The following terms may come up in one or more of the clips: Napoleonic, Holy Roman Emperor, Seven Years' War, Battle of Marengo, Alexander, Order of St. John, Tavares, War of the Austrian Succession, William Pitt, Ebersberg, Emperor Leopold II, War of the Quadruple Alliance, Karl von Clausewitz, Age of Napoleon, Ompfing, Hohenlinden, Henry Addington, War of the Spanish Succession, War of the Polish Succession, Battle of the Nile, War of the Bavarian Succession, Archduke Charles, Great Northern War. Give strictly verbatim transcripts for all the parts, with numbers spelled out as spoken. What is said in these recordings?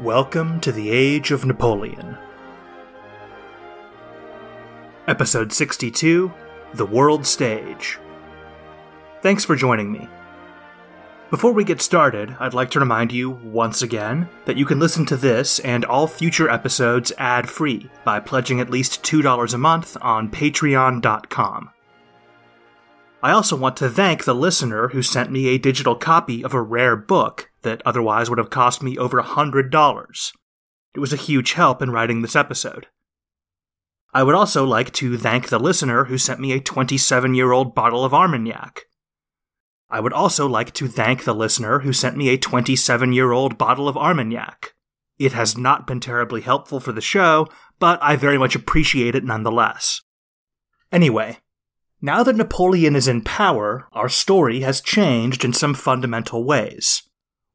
Welcome to the Age of Napoleon. Episode sixty-two, The World Stage. Thanks for joining me. Before we get started, I'd like to remind you, once again, that you can listen to this and all future episodes ad-free by pledging at least two dollars a month on patreon dot com. I also want to thank the listener who sent me a digital copy of a rare book that otherwise would have cost me over one hundred dollars. It was a huge help in writing this episode. I would also like to thank the listener who sent me a twenty-seven-year-old bottle of Armagnac. I would also like to thank the listener who sent me a twenty-seven-year-old bottle of Armagnac. It has not been terribly helpful for the show, but I very much appreciate it nonetheless. Anyway, now that Napoleon is in power, our story has changed in some fundamental ways.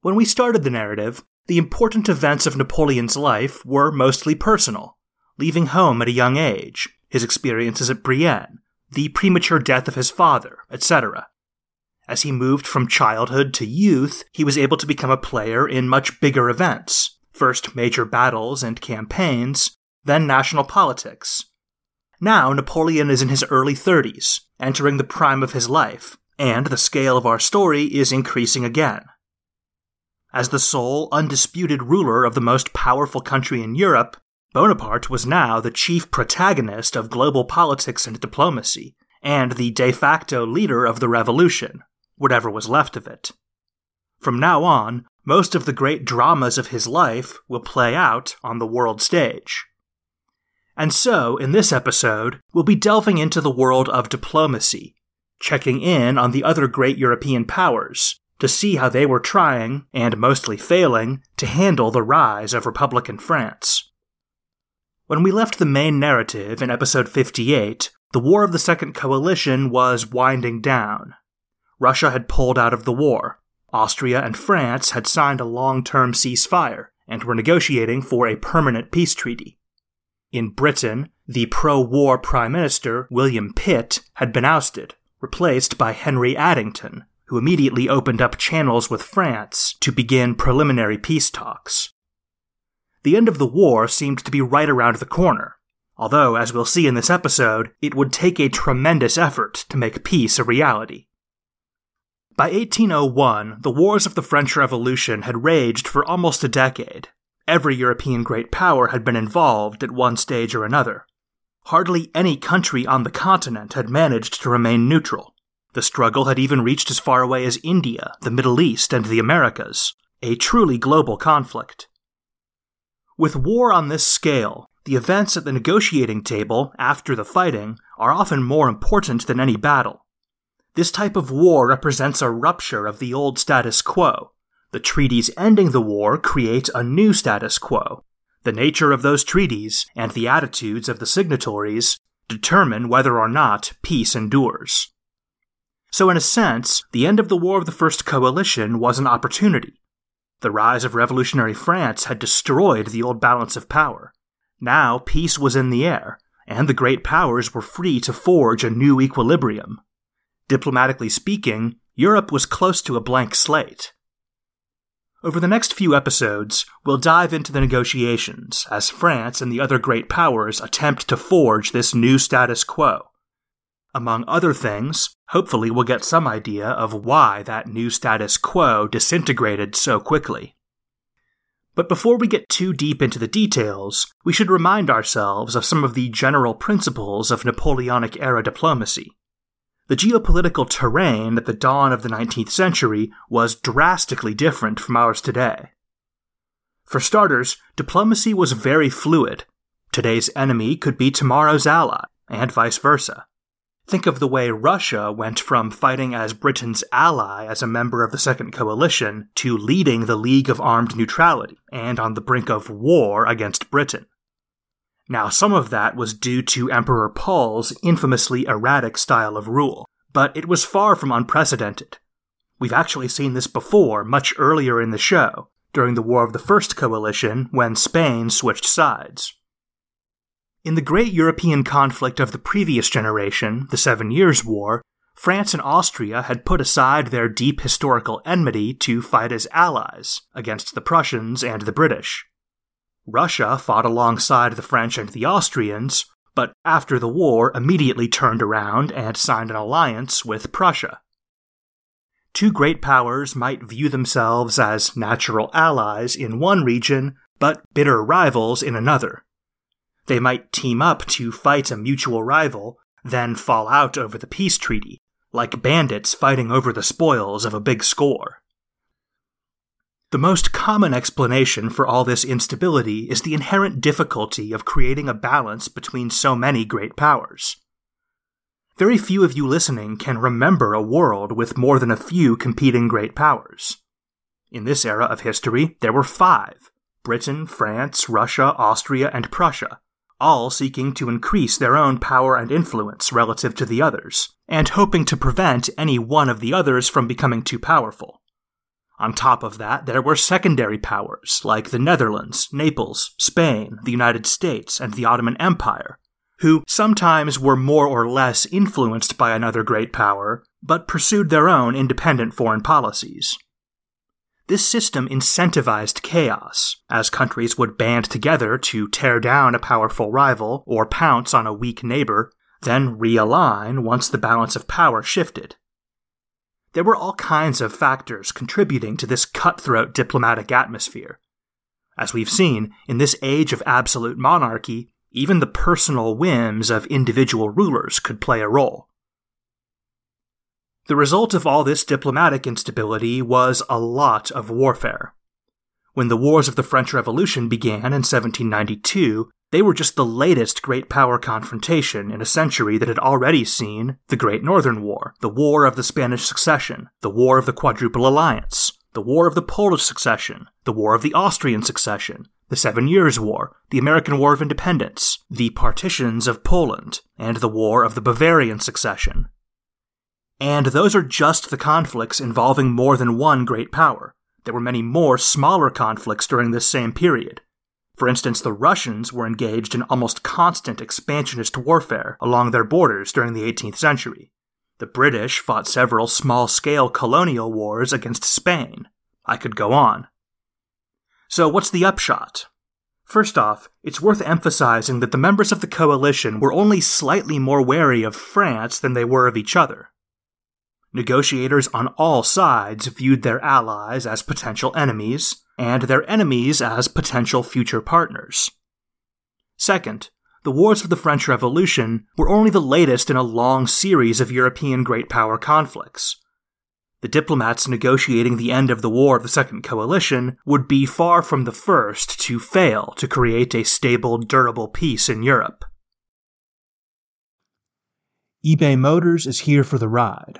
When we started the narrative, the important events of Napoleon's life were mostly personal: leaving home at a young age, his experiences at Brienne, the premature death of his father, et cetera. As he moved from childhood to youth, he was able to become a player in much bigger events, first major battles and campaigns, then national politics. Now Napoleon is in his early thirties, entering the prime of his life, and the scale of our story is increasing again. As the sole, undisputed ruler of the most powerful country in Europe, Bonaparte was now the chief protagonist of global politics and diplomacy, and the de facto leader of the revolution, whatever was left of it. From now on, most of the great dramas of his life will play out on the world stage. And so, in this episode, we'll be delving into the world of diplomacy, checking in on the other great European powers to see how they were trying, and mostly failing, to handle the rise of Republican France. When we left the main narrative in episode fifty-eight, the War of the Second Coalition was winding down. Russia had pulled out of the war. Austria and France had signed a long-term ceasefire, and were negotiating for a permanent peace treaty. In Britain, the pro-war Prime Minister, William Pitt, had been ousted, replaced by Henry Addington, who immediately opened up channels with France to begin preliminary peace talks. The end of the war seemed to be right around the corner, although, as we'll see in this episode, it would take a tremendous effort to make peace a reality. By eighteen oh one, the wars of the French Revolution had raged for almost a decade. Every European great power had been involved at one stage or another. Hardly any country on the continent had managed to remain neutral. The struggle had even reached as far away as India, the Middle East, and the Americas, a truly global conflict. With war on this scale, the events at the negotiating table after the fighting are often more important than any battle. This type of war represents a rupture of the old status quo. The treaties ending the war create a new status quo. The nature of those treaties, and the attitudes of the signatories, determine whether or not peace endures. So in a sense, the end of the War of the First Coalition was an opportunity. The rise of revolutionary France had destroyed the old balance of power. Now peace was in the air, and the great powers were free to forge a new equilibrium. Diplomatically speaking, Europe was close to a blank slate. Over the next few episodes, we'll dive into the negotiations as France and the other great powers attempt to forge this new status quo. Among other things, hopefully we'll get some idea of why that new status quo disintegrated so quickly. But before we get too deep into the details, we should remind ourselves of some of the general principles of Napoleonic-era diplomacy. The geopolitical terrain at the dawn of the nineteenth century was drastically different from ours today. For starters, diplomacy was very fluid. Today's enemy could be tomorrow's ally, and vice versa. Think of the way Russia went from fighting as Britain's ally as a member of the Second Coalition to leading the League of Armed Neutrality and on the brink of war against Britain. Now, some of that was due to Emperor Paul's infamously erratic style of rule, but it was far from unprecedented. We've actually seen this before much earlier in the show, during the War of the First Coalition when Spain switched sides. In the great European conflict of the previous generation, the Seven Years' War, France and Austria had put aside their deep historical enmity to fight as allies against the Prussians and the British. Russia fought alongside the French and the Austrians, but after the war immediately turned around and signed an alliance with Prussia. Two great powers might view themselves as natural allies in one region, but bitter rivals in another. They might team up to fight a mutual rival, then fall out over the peace treaty, like bandits fighting over the spoils of a big score. The most common explanation for all this instability is the inherent difficulty of creating a balance between so many great powers. Very few of you listening can remember a world with more than a few competing great powers. In this era of history, there were five: Britain, France, Russia, Austria, and Prussia, all seeking to increase their own power and influence relative to the others, and hoping to prevent any one of the others from becoming too powerful. On top of that, there were secondary powers, like the Netherlands, Naples, Spain, the United States, and the Ottoman Empire, who sometimes were more or less influenced by another great power, but pursued their own independent foreign policies. This system incentivized chaos, as countries would band together to tear down a powerful rival or pounce on a weak neighbor, then realign once the balance of power shifted. There were all kinds of factors contributing to this cutthroat diplomatic atmosphere. As we've seen, in this age of absolute monarchy, even the personal whims of individual rulers could play a role. The result of all this diplomatic instability was a lot of warfare. When the wars of the French Revolution began in seventeen ninety-two, they were just the latest great power confrontation in a century that had already seen the Great Northern War, the War of the Spanish Succession, the War of the Quadruple Alliance, the War of the Polish Succession, the War of the Austrian Succession, the Seven Years' War, the American War of Independence, the Partitions of Poland, and the War of the Bavarian Succession. And those are just the conflicts involving more than one great power. There were many more smaller conflicts during this same period. For instance, the Russians were engaged in almost constant expansionist warfare along their borders during the eighteenth century. The British fought several small-scale colonial wars against Spain. I could go on. So what's the upshot? First off, it's worth emphasizing that the members of the coalition were only slightly more wary of France than they were of each other. Negotiators on all sides viewed their allies as potential enemies, and their enemies as potential future partners. Second, the wars of the French Revolution were only the latest in a long series of European great power conflicts. The diplomats negotiating the end of the War of the Second Coalition would be far from the first to fail to create a stable, durable peace in Europe. eBay Motors is here for the ride.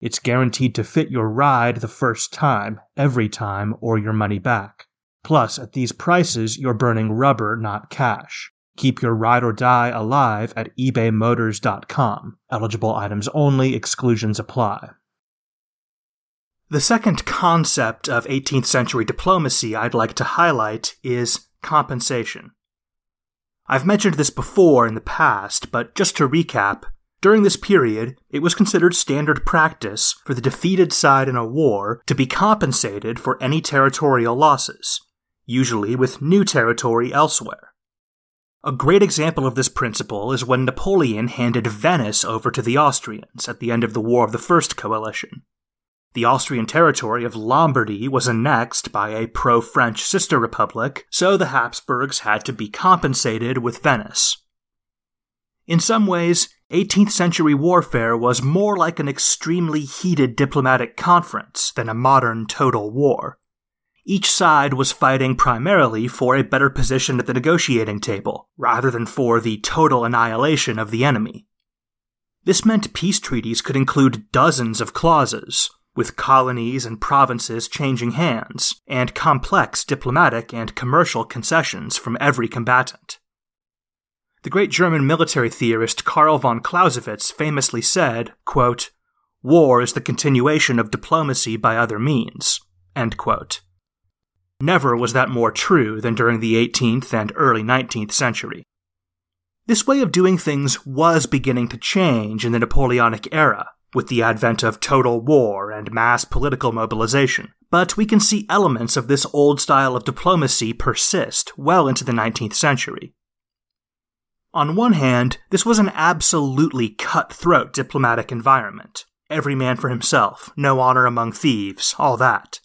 it's guaranteed to fit your ride the first time, every time, or your money back. Plus, at these prices, you're burning rubber, not cash. Keep your ride or die alive at ebay motors dot com. Eligible items only. Exclusions apply. The second concept of eighteenth century diplomacy I'd like to highlight is compensation. I've mentioned this before in the past, but just to recap, during this period, it was considered standard practice for the defeated side in a war to be compensated for any territorial losses, usually with new territory elsewhere. A great example of this principle is when Napoleon handed Venice over to the Austrians at the end of the War of the First Coalition. The Austrian territory of Lombardy was annexed by a pro-French sister republic, so the Habsburgs had to be compensated with Venice. In some ways, eighteenth century warfare was more like an extremely heated diplomatic conference than a modern total war. Each side was fighting primarily for a better position at the negotiating table, rather than for the total annihilation of the enemy. This meant peace treaties could include dozens of clauses, with colonies and provinces changing hands, and complex diplomatic and commercial concessions from every combatant. The great German military theorist Karl von Clausewitz famously said, quote, "War is the continuation of diplomacy by other means," end quote. Never was that more true than during the eighteenth and early nineteenth century. This way of doing things was beginning to change in the Napoleonic era, with the advent of total war and mass political mobilization, but we can see elements of this old style of diplomacy persist well into the nineteenth century. On one hand, this was an absolutely cutthroat diplomatic environment. Every man for himself, no honor among thieves, all that.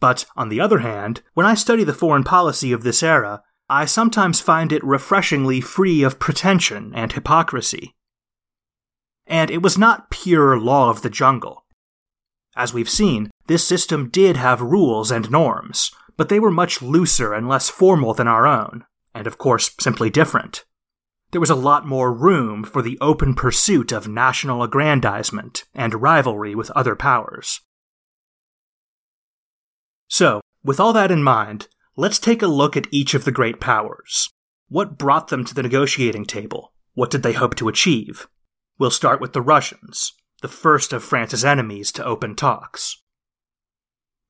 But, on the other hand, when I study the foreign policy of this era, I sometimes find it refreshingly free of pretension and hypocrisy. And it was not pure law of the jungle. As we've seen, this system did have rules and norms, but they were much looser and less formal than our own, and of course simply different. There was a lot more room for the open pursuit of national aggrandizement and rivalry with other powers. So, with all that in mind, let's take a look at each of the great powers. What brought them to the negotiating table? What did they hope to achieve? We'll start with the Russians, the first of France's enemies to open talks.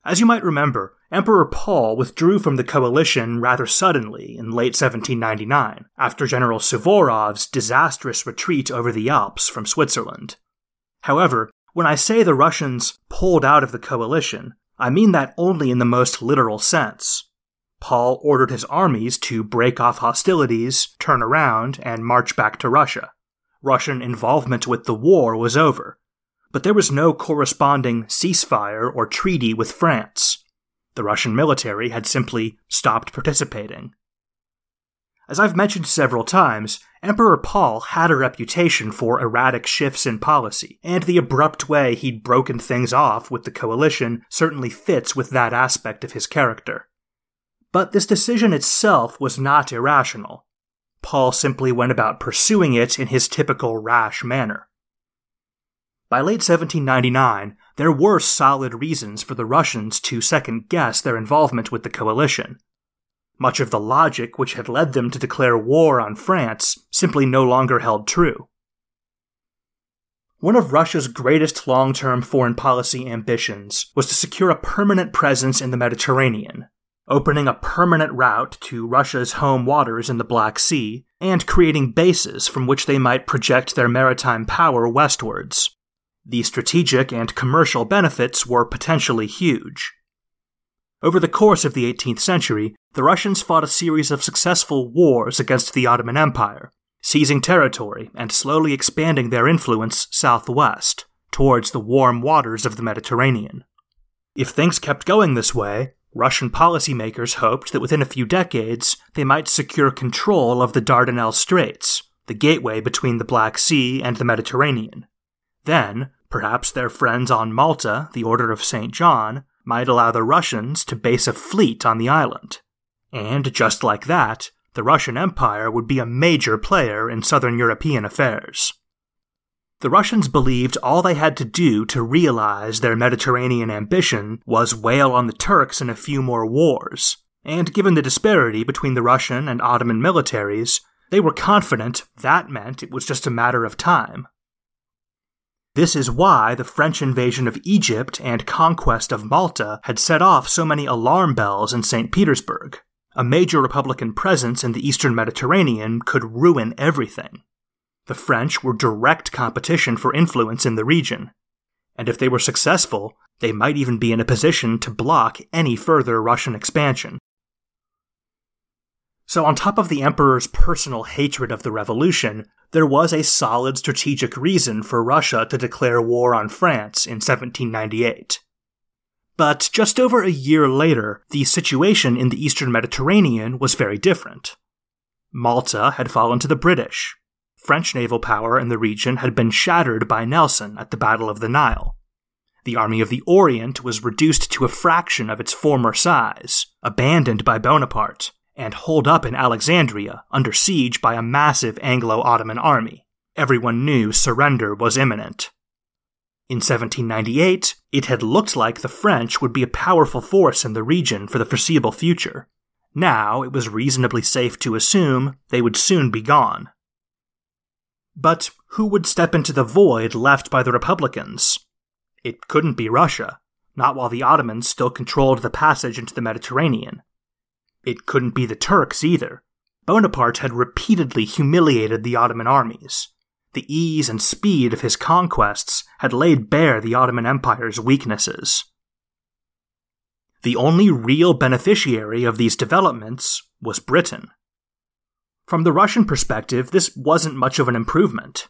As you might remember, Emperor Paul withdrew from the coalition rather suddenly in late seventeen ninety-nine, after General Suvorov's disastrous retreat over the Alps from Switzerland. However, when I say the Russians pulled out of the coalition, I mean that only in the most literal sense. Paul ordered his armies to break off hostilities, turn around, and march back to Russia. Russian involvement with the war was over, but there was no corresponding ceasefire or treaty with France. The Russian military had simply stopped participating. As I've mentioned several times, Emperor Paul had a reputation for erratic shifts in policy, and the abrupt way he'd broken things off with the coalition certainly fits with that aspect of his character. But this decision itself was not irrational. Paul simply went about pursuing it in his typical rash manner. By late seventeen ninety-nine, there were solid reasons for the Russians to second-guess their involvement with the coalition. Much of the logic which had led them to declare war on France simply no longer held true. One of Russia's greatest long-term foreign policy ambitions was to secure a permanent presence in the Mediterranean, opening a permanent route to Russia's home waters in the Black Sea, and creating bases from which they might project their maritime power westwards. The strategic and commercial benefits were potentially huge. Over the course of the eighteenth century, the Russians fought a series of successful wars against the Ottoman Empire, seizing territory and slowly expanding their influence southwest, towards the warm waters of the Mediterranean. If things kept going this way, Russian policymakers hoped that within a few decades, they might secure control of the Dardanelles Straits, the gateway between the Black Sea and the Mediterranean. Then, perhaps their friends on Malta, the Order of Saint John, might allow the Russians to base a fleet on the island. And, just like that, the Russian Empire would be a major player in southern European affairs. The Russians believed all they had to do to realize their Mediterranean ambition was wail on the Turks in a few more wars, and given the disparity between the Russian and Ottoman militaries, They were confident that meant it was just a matter of time. This is why the French invasion of Egypt and conquest of Malta had set off so many alarm bells in Saint Petersburg. A major Republican presence in the Eastern Mediterranean could ruin everything. The French were direct competition for influence in the region, and if they were successful, they might even be in a position to block any further Russian expansion. So on top of the Emperor's personal hatred of the revolution, there was a solid strategic reason for Russia to declare war on France in seventeen ninety-eight. But just over a year later, the situation in the Eastern Mediterranean was very different. Malta had fallen to the British. French naval power in the region had been shattered by Nelson at the Battle of the Nile. The Army of the Orient was reduced to a fraction of its former size, abandoned by Bonaparte, and holed up in Alexandria under siege by a massive Anglo-Ottoman army. Everyone knew surrender was imminent. In seventeen ninety-eight, it had looked like the French would be a powerful force in the region for the foreseeable future. Now it was reasonably safe to assume they would soon be gone. But who would step into the void left by the Republicans? It couldn't be Russia, not while the Ottomans still controlled the passage into the Mediterranean. It couldn't be the Turks either. Bonaparte had repeatedly humiliated the Ottoman armies. The ease and speed of his conquests had laid bare the Ottoman Empire's weaknesses. The only real beneficiary of these developments was Britain. From the Russian perspective, this wasn't much of an improvement.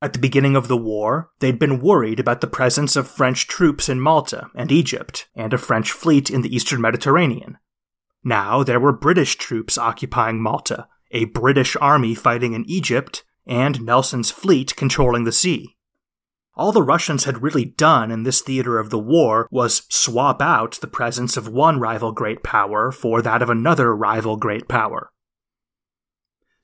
At the beginning of the war, they'd been worried about the presence of French troops in Malta and Egypt, and a French fleet in the Eastern Mediterranean. Now there were British troops occupying Malta, a British army fighting in Egypt, and Nelson's fleet controlling the sea. All the Russians had really done in this theater of the war was swap out the presence of one rival great power for that of another rival great power.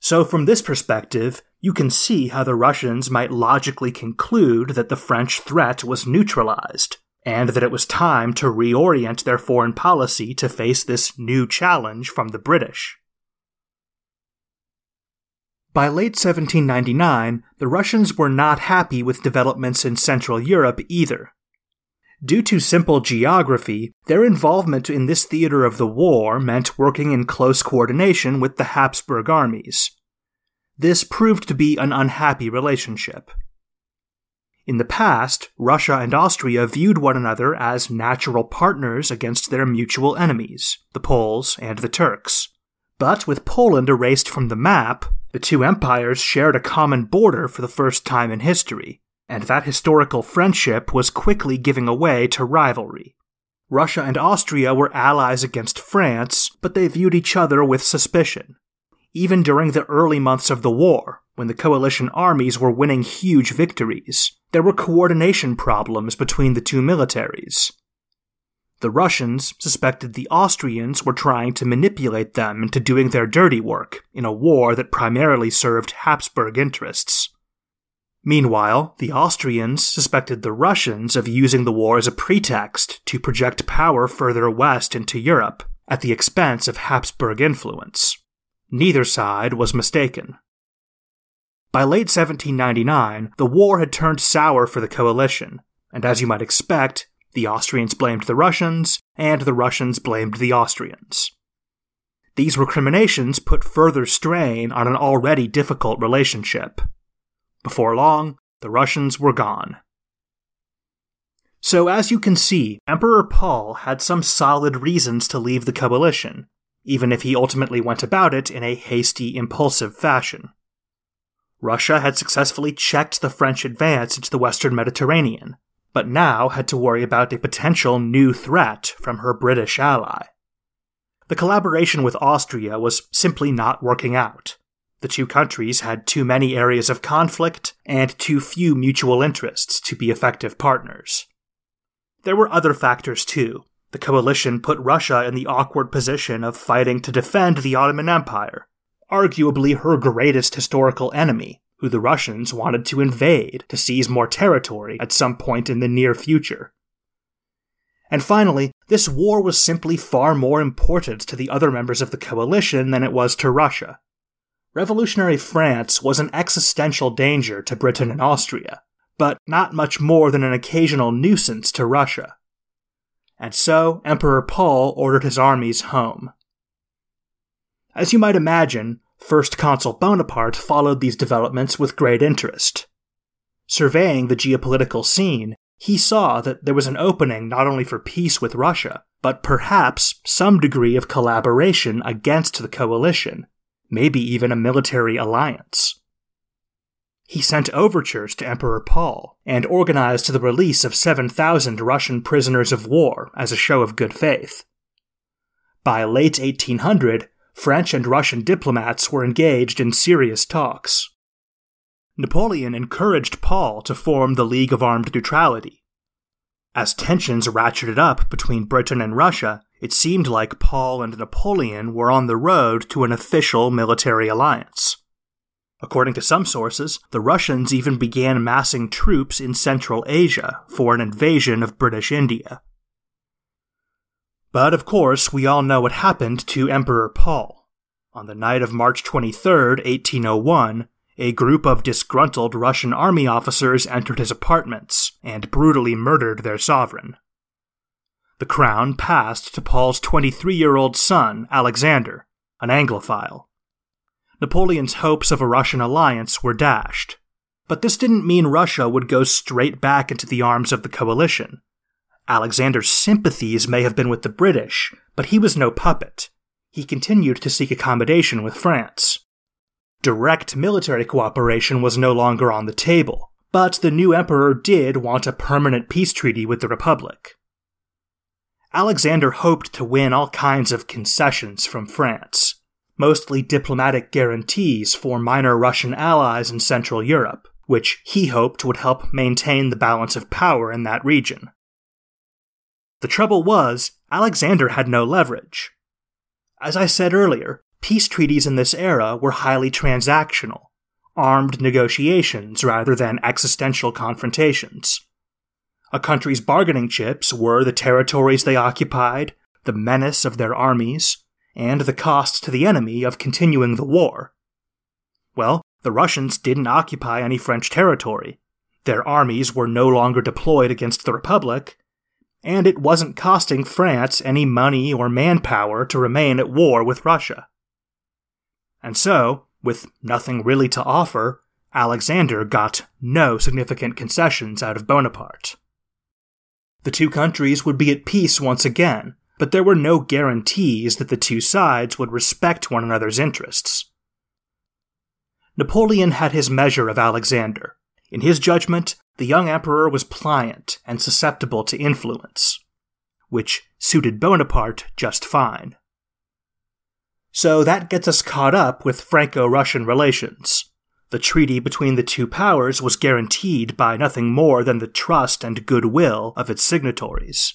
So from this perspective, you can see how the Russians might logically conclude that the French threat was neutralized, and that it was time to reorient their foreign policy to face this new challenge from the British. By late seventeen ninety-nine, the Russians were not happy with developments in Central Europe either. Due to simple geography, their involvement in this theater of the war meant working in close coordination with the Habsburg armies. This proved to be an unhappy relationship. In the past, Russia and Austria viewed one another as natural partners against their mutual enemies, the Poles and the Turks. But with Poland erased from the map, the two empires shared a common border for the first time in history, and that historical friendship was quickly giving way to rivalry. Russia and Austria were allies against France, but they viewed each other with suspicion. Even during the early months of the war, when the coalition armies were winning huge victories, there were coordination problems between the two militaries. The Russians suspected the Austrians were trying to manipulate them into doing their dirty work in a war that primarily served Habsburg interests. Meanwhile, the Austrians suspected the Russians of using the war as a pretext to project power further west into Europe, at the expense of Habsburg influence. Neither side was mistaken. By late seventeen ninety-nine, the war had turned sour for the coalition, and as you might expect, the Austrians blamed the Russians, and the Russians blamed the Austrians. These recriminations put further strain on an already difficult relationship. Before long, the Russians were gone. So as you can see, Emperor Paul had some solid reasons to leave the coalition, even if he ultimately went about it in a hasty, impulsive fashion. Russia had successfully checked the French advance into the Western Mediterranean, but now had to worry about a potential new threat from her British ally. The collaboration with Austria was simply not working out. The two countries had too many areas of conflict and too few mutual interests to be effective partners. There were other factors too. The coalition put Russia in the awkward position of fighting to defend the Ottoman Empire, arguably her greatest historical enemy, who the Russians wanted to invade to seize more territory at some point in the near future. And finally, this war was simply far more important to the other members of the coalition than it was to Russia. Revolutionary France was an existential danger to Britain and Austria, but not much more than an occasional nuisance to Russia. And so Emperor Paul ordered his armies home. As you might imagine, First Consul Bonaparte followed these developments with great interest. Surveying the geopolitical scene, he saw that there was an opening not only for peace with Russia, but perhaps some degree of collaboration against the coalition, maybe even a military alliance. He sent overtures to Emperor Paul, and organized the release of seven thousand Russian prisoners of war as a show of good faith. By late eighteen hundred, French and Russian diplomats were engaged in serious talks. Napoleon encouraged Paul to form the League of Armed Neutrality. As tensions ratcheted up between Britain and Russia, it seemed like Paul and Napoleon were on the road to an official military alliance. According to some sources, the Russians even began massing troops in Central Asia for an invasion of British India. But of course, we all know what happened to Emperor Paul. On the night of March twenty-third, eighteen oh one, a group of disgruntled Russian army officers entered his apartments and brutally murdered their sovereign. The crown passed to Paul's twenty-three-year-old son, Alexander, an Anglophile. Napoleon's hopes of a Russian alliance were dashed. But this didn't mean Russia would go straight back into the arms of the coalition. Alexander's sympathies may have been with the British, but he was no puppet. He continued to seek accommodation with France. Direct military cooperation was no longer on the table, but the new emperor did want a permanent peace treaty with the Republic. Alexander hoped to win all kinds of concessions from France, mostly diplomatic guarantees for minor Russian allies in Central Europe, which he hoped would help maintain the balance of power in that region. The trouble was, Alexander had no leverage. As I said earlier, peace treaties in this era were highly transactional, armed negotiations rather than existential confrontations. A country's bargaining chips were the territories they occupied, the menace of their armies, and the cost to the enemy of continuing the war. Well, the Russians didn't occupy any French territory, their armies were no longer deployed against the Republic, and it wasn't costing France any money or manpower to remain at war with Russia. And so, with nothing really to offer, Alexander got no significant concessions out of Bonaparte. The two countries would be at peace once again, but there were no guarantees that the two sides would respect one another's interests. Napoleon had his measure of Alexander. In his judgment, the young emperor was pliant and susceptible to influence, which suited Bonaparte just fine. So that gets us caught up with Franco-Russian relations. The treaty between the two powers was guaranteed by nothing more than the trust and goodwill of its signatories.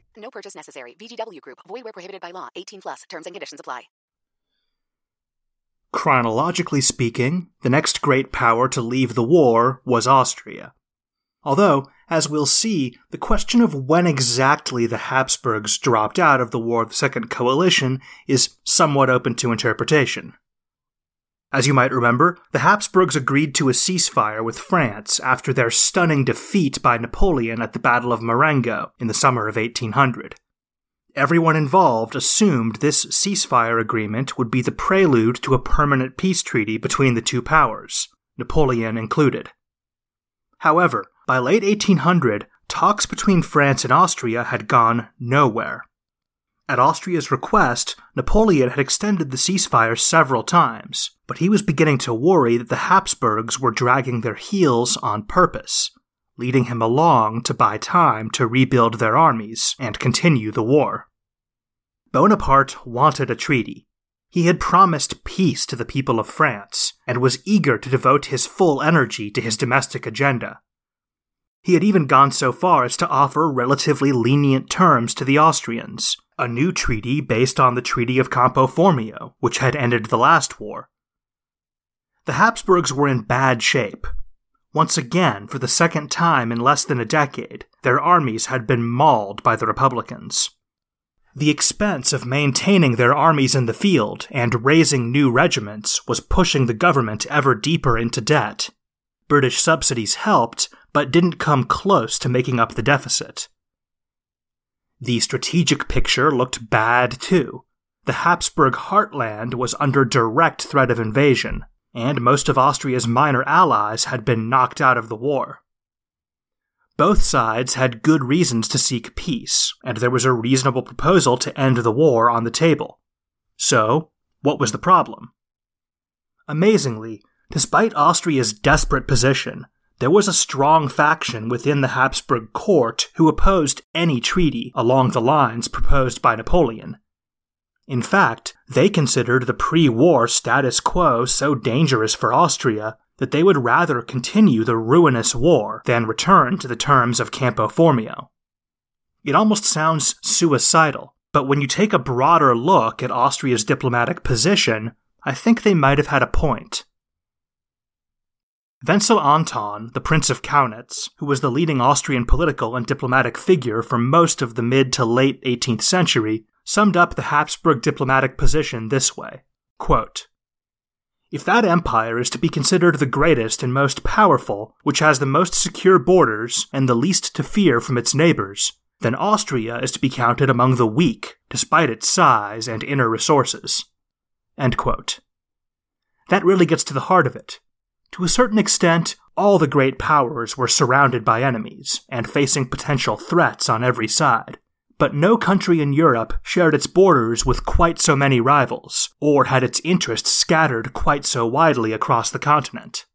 No purchase necessary. V G W Group. Void where prohibited by law. eighteen plus. Terms and conditions apply. Chronologically speaking, the next great power to leave the war was Austria. Although, as we'll see, the question of when exactly the Habsburgs dropped out of the War of the Second Coalition is somewhat open to interpretation. As you might remember, the Habsburgs agreed to a ceasefire with France after their stunning defeat by Napoleon at the Battle of Marengo in the summer of eighteen hundred. Everyone involved assumed this ceasefire agreement would be the prelude to a permanent peace treaty between the two powers, Napoleon included. However, by late eighteen hundred, talks between France and Austria had gone nowhere. At Austria's request, Napoleon had extended the ceasefire several times, but he was beginning to worry that the Habsburgs were dragging their heels on purpose, leading him along to buy time to rebuild their armies and continue the war. Bonaparte wanted a treaty. He had promised peace to the people of France, and was eager to devote his full energy to his domestic agenda. He had even gone so far as to offer relatively lenient terms to the Austrians, a new treaty based on the Treaty of Campo Formio, which had ended the last war. The Habsburgs were in bad shape. Once again, for the second time in less than a decade, their armies had been mauled by the Republicans. The expense of maintaining their armies in the field and raising new regiments was pushing the government ever deeper into debt. British subsidies helped, but didn't come close to making up the deficit. The strategic picture looked bad, too. The Habsburg heartland was under direct threat of invasion, and most of Austria's minor allies had been knocked out of the war. Both sides had good reasons to seek peace, and there was a reasonable proposal to end the war on the table. So, what was the problem? Amazingly, despite Austria's desperate position, there was a strong faction within the Habsburg court who opposed any treaty along the lines proposed by Napoleon. In fact, they considered the pre-war status quo so dangerous for Austria that they would rather continue the ruinous war than return to the terms of Campo Formio. It almost sounds suicidal, but when you take a broader look at Austria's diplomatic position, I think they might have had a point. Wenzel Anton, the Prince of Kaunitz, who was the leading Austrian political and diplomatic figure for most of the mid to late eighteenth century, summed up the Habsburg diplomatic position this way, quote, "If that empire is to be considered the greatest and most powerful, which has the most secure borders and the least to fear from its neighbors, then Austria is to be counted among the weak, despite its size and inner resources." End quote. That really gets to the heart of it. To a certain extent, all the great powers were surrounded by enemies and facing potential threats on every side. But no country in Europe shared its borders with quite so many rivals, or had its interests scattered quite so widely across the continent.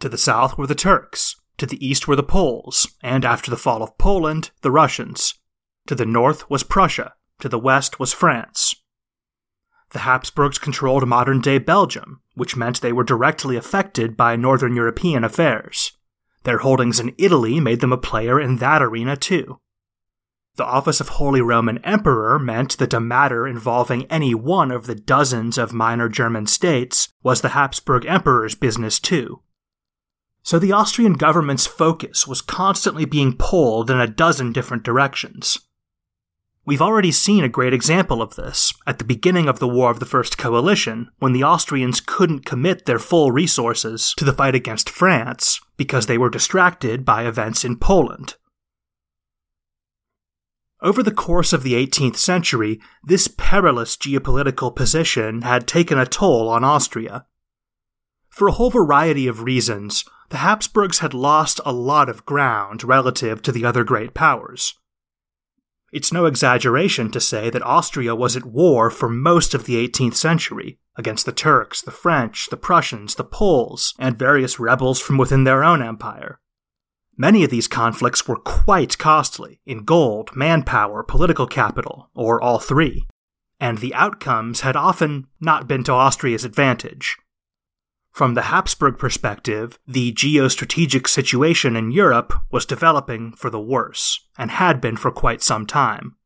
To the south were the Turks, to the east were the Poles, and after the fall of Poland, the Russians. To the north was Prussia, to the west was France. The Habsburgs controlled modern-day Belgium, which meant they were directly affected by northern European affairs. Their holdings in Italy made them a player in that arena too. The office of Holy Roman Emperor meant that a matter involving any one of the dozens of minor German states was the Habsburg Emperor's business too. So the Austrian government's focus was constantly being pulled in a dozen different directions. We've already seen a great example of this at the beginning of the War of the First Coalition, when the Austrians couldn't commit their full resources to the fight against France because they were distracted by events in Poland. Over the course of the eighteenth century, this perilous geopolitical position had taken a toll on Austria. For a whole variety of reasons, the Habsburgs had lost a lot of ground relative to the other great powers. It's no exaggeration to say that Austria was at war for most of the eighteenth century, against the Turks, the French, the Prussians, the Poles, and various rebels from within their own empire. Many of these conflicts were quite costly, in gold, manpower, political capital, or all three, and the outcomes had often not been to Austria's advantage. From the Habsburg perspective, the geostrategic situation in Europe was developing for the worse, and had been for quite some time.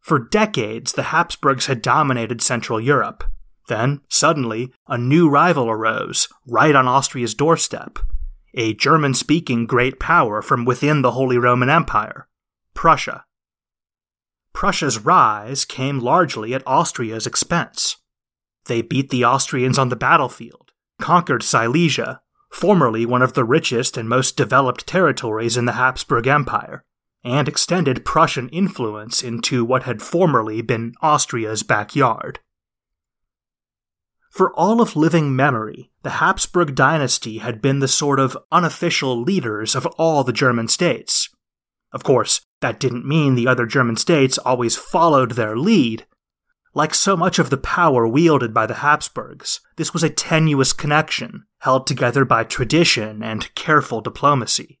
For decades, the Habsburgs had dominated Central Europe. Then, suddenly, a new rival arose, right on Austria's doorstep. A German-speaking great power from within the Holy Roman Empire, Prussia. Prussia's rise came largely at Austria's expense. They beat the Austrians on the battlefield, conquered Silesia, formerly one of the richest and most developed territories in the Habsburg Empire, and extended Prussian influence into what had formerly been Austria's backyard. For all of living memory, the Habsburg dynasty had been the sort of unofficial leaders of all the German states. Of course, that didn't mean the other German states always followed their lead. Like so much of the power wielded by the Habsburgs, this was a tenuous connection, held together by tradition and careful diplomacy.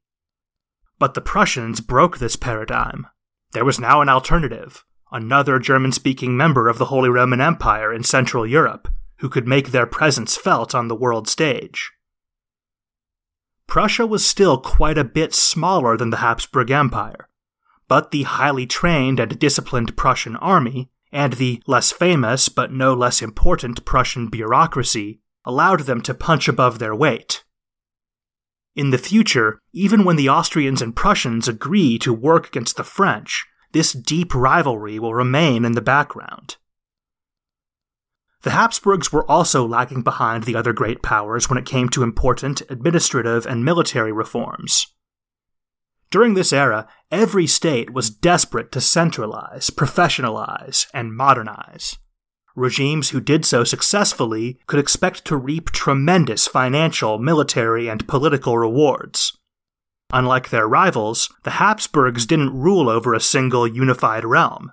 But the Prussians broke this paradigm. There was now an alternative. another German-speaking member of the Holy Roman Empire in Central Europe, who could make their presence felt on the world stage. Prussia was still quite a bit smaller than the Habsburg Empire, but the highly trained and disciplined Prussian army, and the less famous but no less important Prussian bureaucracy, allowed them to punch above their weight. In the future, even when the Austrians and Prussians agree to work against the French, this deep rivalry will remain in the background. The Habsburgs were also lagging behind the other great powers when it came to important administrative and military reforms. During this era, every state was desperate to centralize, professionalize, and modernize. Regimes who did so successfully could expect to reap tremendous financial, military, and political rewards. Unlike their rivals, the Habsburgs didn't rule over a single unified realm.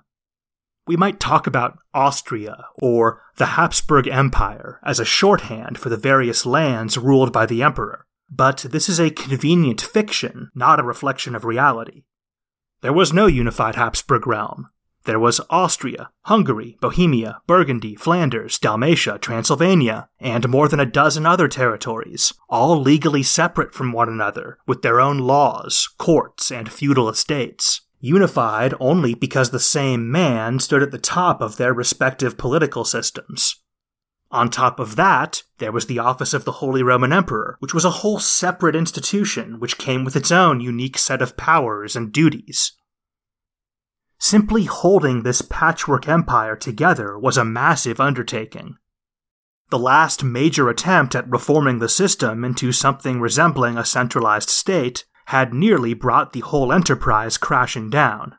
We might talk about Austria or the Habsburg Empire as a shorthand for the various lands ruled by the emperor, but this is a convenient fiction, not a reflection of reality. There was no unified Habsburg realm. There was Austria, Hungary, Bohemia, Burgundy, Flanders, Dalmatia, Transylvania, and more than a dozen other territories, all legally separate from one another, with their own laws, courts, and feudal estates, unified only because the same man stood at the top of their respective political systems. On top of that, there was the office of the Holy Roman Emperor, which was a whole separate institution which came with its own unique set of powers and duties. Simply holding this patchwork empire together was a massive undertaking. The last major attempt at reforming the system into something resembling a centralized state had nearly brought the whole enterprise crashing down.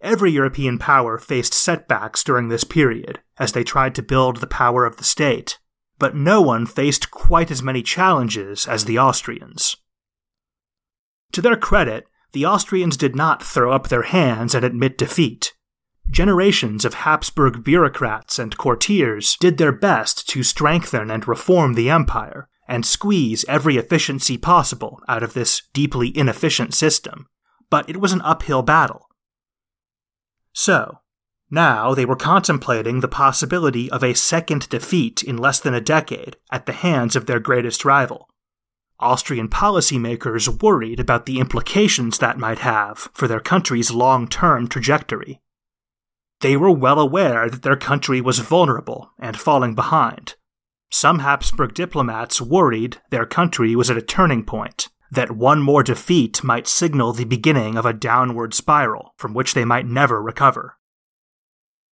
Every European power faced setbacks during this period, as they tried to build the power of the state, but no one faced quite as many challenges as the Austrians. To their credit, the Austrians did not throw up their hands and admit defeat. Generations of Habsburg bureaucrats and courtiers did their best to strengthen and reform the empire, and squeeze every efficiency possible out of this deeply inefficient system, but it was an uphill battle. So, now they were contemplating the possibility of a second defeat in less than a decade at the hands of their greatest rival. Austrian policymakers worried about the implications that might have for their country's long-term trajectory. They were well aware that their country was vulnerable and falling behind. Some Habsburg diplomats worried their country was at a turning point, that one more defeat might signal the beginning of a downward spiral from which they might never recover.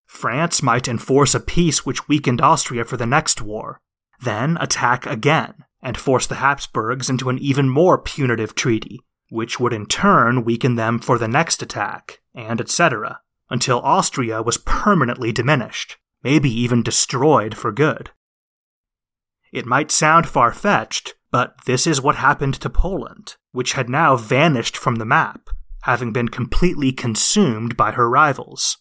France might enforce a peace which weakened Austria for the next war, then attack again, and force the Habsburgs into an even more punitive treaty, which would in turn weaken them for the next attack, and et cetera, until Austria was permanently diminished, maybe even destroyed for good. It might sound far-fetched, but this is what happened to Poland, which had now vanished from the map, having been completely consumed by her rivals.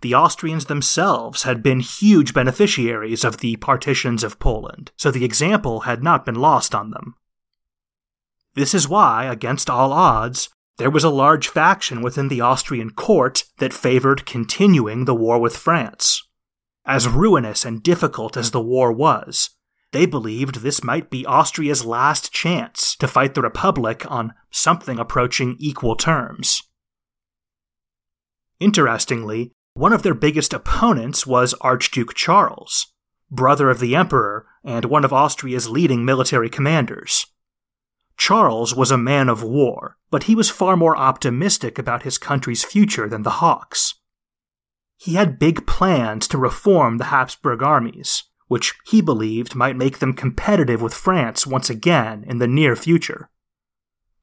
The Austrians themselves had been huge beneficiaries of the Partitions of Poland, so the example had not been lost on them. This is why, against all odds, there was a large faction within the Austrian court that favored continuing the war with France. As ruinous and difficult as the war was, they believed this might be Austria's last chance to fight the Republic on something approaching equal terms. Interestingly, one of their biggest opponents was Archduke Charles, brother of the Emperor and one of Austria's leading military commanders. Charles was a man of war, but he was far more optimistic about his country's future than the Hawks. He had big plans to reform the Habsburg armies, which he believed might make them competitive with France once again in the near future.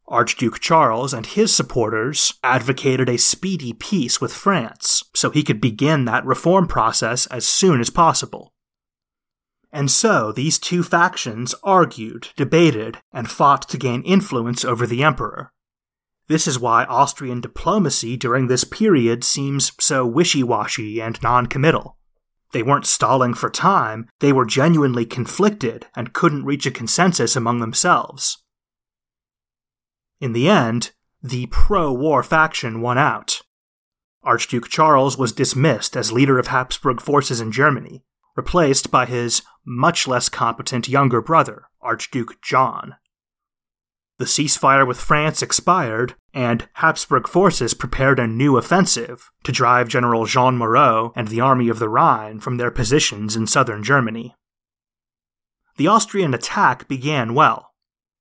Archduke Charles and his supporters advocated a speedy peace with France, so he could begin that reform process as soon as possible. And so these two factions argued, debated, and fought to gain influence over the emperor. This is why Austrian diplomacy during this period seems so wishy-washy and non-committal. They weren't stalling for time, they were genuinely conflicted and couldn't reach a consensus among themselves. In the end, the pro-war faction won out. Archduke Charles was dismissed as leader of Habsburg forces in Germany, replaced by his much less competent younger brother, Archduke John. The ceasefire with France expired, and Habsburg forces prepared a new offensive to drive General Jean Moreau and the Army of the Rhine from their positions in southern Germany. The Austrian attack began well.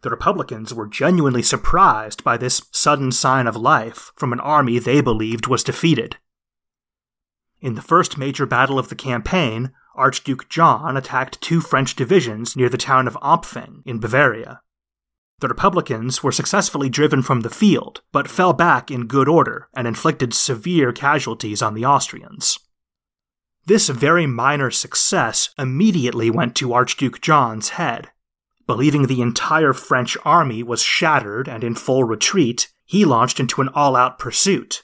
The Republicans were genuinely surprised by this sudden sign of life from an army they believed was defeated. In the first major battle of the campaign, Archduke John attacked two French divisions near the town of Ompfing in Bavaria. The Republicans were successfully driven from the field, but fell back in good order and inflicted severe casualties on the Austrians. This very minor success immediately went to Archduke John's head. Believing the entire French army was shattered and in full retreat, he launched into an all-out pursuit.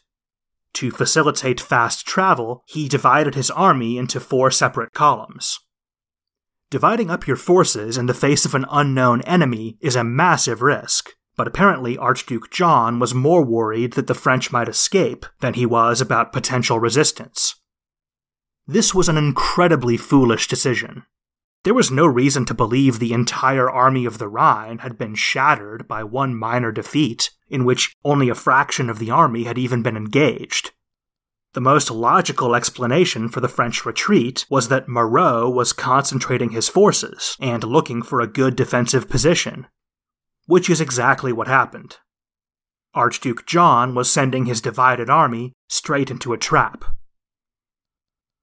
To facilitate fast travel, he divided his army into four separate columns. Dividing up your forces in the face of an unknown enemy is a massive risk, but apparently Archduke John was more worried that the French might escape than he was about potential resistance. This was an incredibly foolish decision. There was no reason to believe the entire Army of the Rhine had been shattered by one minor defeat, in which only a fraction of the army had even been engaged. The most logical explanation for the French retreat was that Moreau was concentrating his forces and looking for a good defensive position, which is exactly what happened. Archduke John was sending his divided army straight into a trap.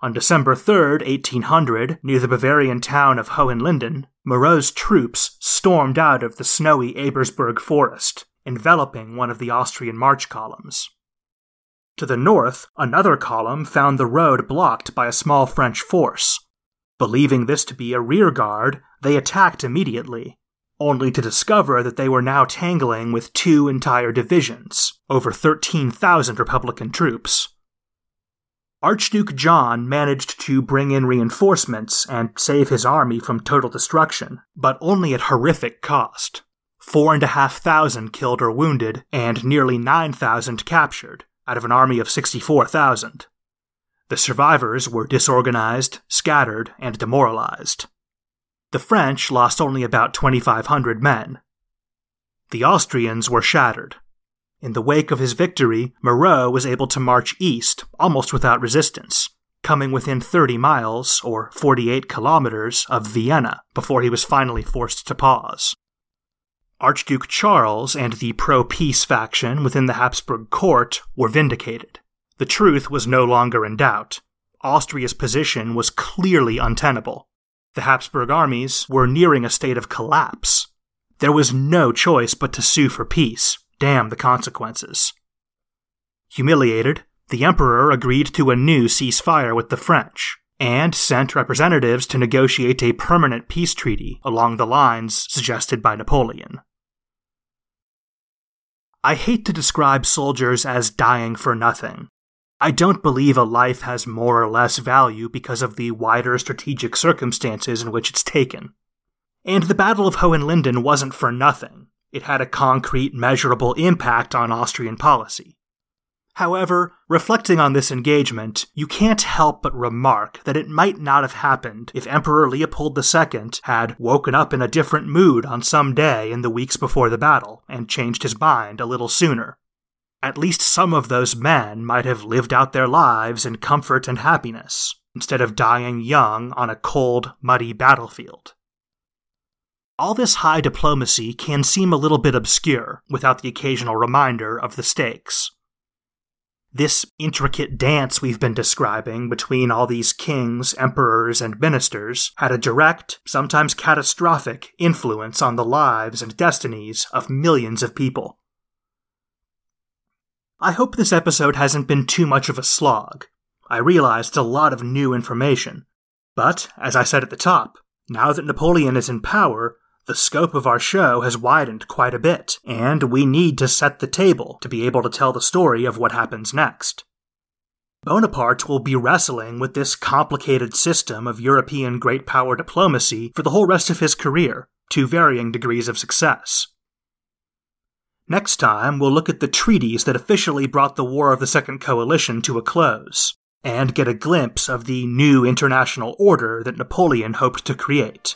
On December third, eighteen hundred, near the Bavarian town of Hohenlinden, Moreau's troops stormed out of the snowy Ebersberg forest, enveloping one of the Austrian march columns. To the north, another column found the road blocked by a small French force. Believing this to be a rearguard, they attacked immediately, only to discover that they were now tangling with two entire divisions, over thirteen thousand Republican troops. Archduke John managed to bring in reinforcements and save his army from total destruction, but only at horrific cost. Four and a half thousand killed or wounded, and nearly nine thousand captured, out of an army of sixty-four thousand. The survivors were disorganized, scattered, and demoralized. The French lost only about twenty-five hundred men. The Austrians were shattered. In the wake of his victory, Moreau was able to march east almost without resistance, coming within thirty miles, or forty-eight kilometers, of Vienna before he was finally forced to pause. Archduke Charles and the pro-peace faction within the Habsburg court were vindicated. The truth was no longer in doubt. Austria's position was clearly untenable. The Habsburg armies were nearing a state of collapse. There was no choice but to sue for peace. Damn the consequences. Humiliated, the emperor agreed to a new ceasefire with the French, and sent representatives to negotiate a permanent peace treaty along the lines suggested by Napoleon. I hate to describe soldiers as dying for nothing. I don't believe a life has more or less value because of the wider strategic circumstances in which it's taken. And the Battle of Hohenlinden wasn't for nothing. It had a concrete, measurable impact on Austrian policy. However, reflecting on this engagement, you can't help but remark that it might not have happened if Emperor Leopold the Second had woken up in a different mood on some day in the weeks before the battle, and changed his mind a little sooner. At least some of those men might have lived out their lives in comfort and happiness, instead of dying young on a cold, muddy battlefield. All this high diplomacy can seem a little bit obscure without the occasional reminder of the stakes. This intricate dance we've been describing between all these kings, emperors, and ministers had a direct, sometimes catastrophic, influence on the lives and destinies of millions of people. I hope this episode hasn't been too much of a slog. I realize it's a lot of new information, but, as I said at the top, now that Napoleon is in power, the scope of our show has widened quite a bit, and we need to set the table to be able to tell the story of what happens next. Bonaparte will be wrestling with this complicated system of European great power diplomacy for the whole rest of his career, to varying degrees of success. Next time, we'll look at the treaties that officially brought the War of the Second Coalition to a close, and get a glimpse of the new international order that Napoleon hoped to create.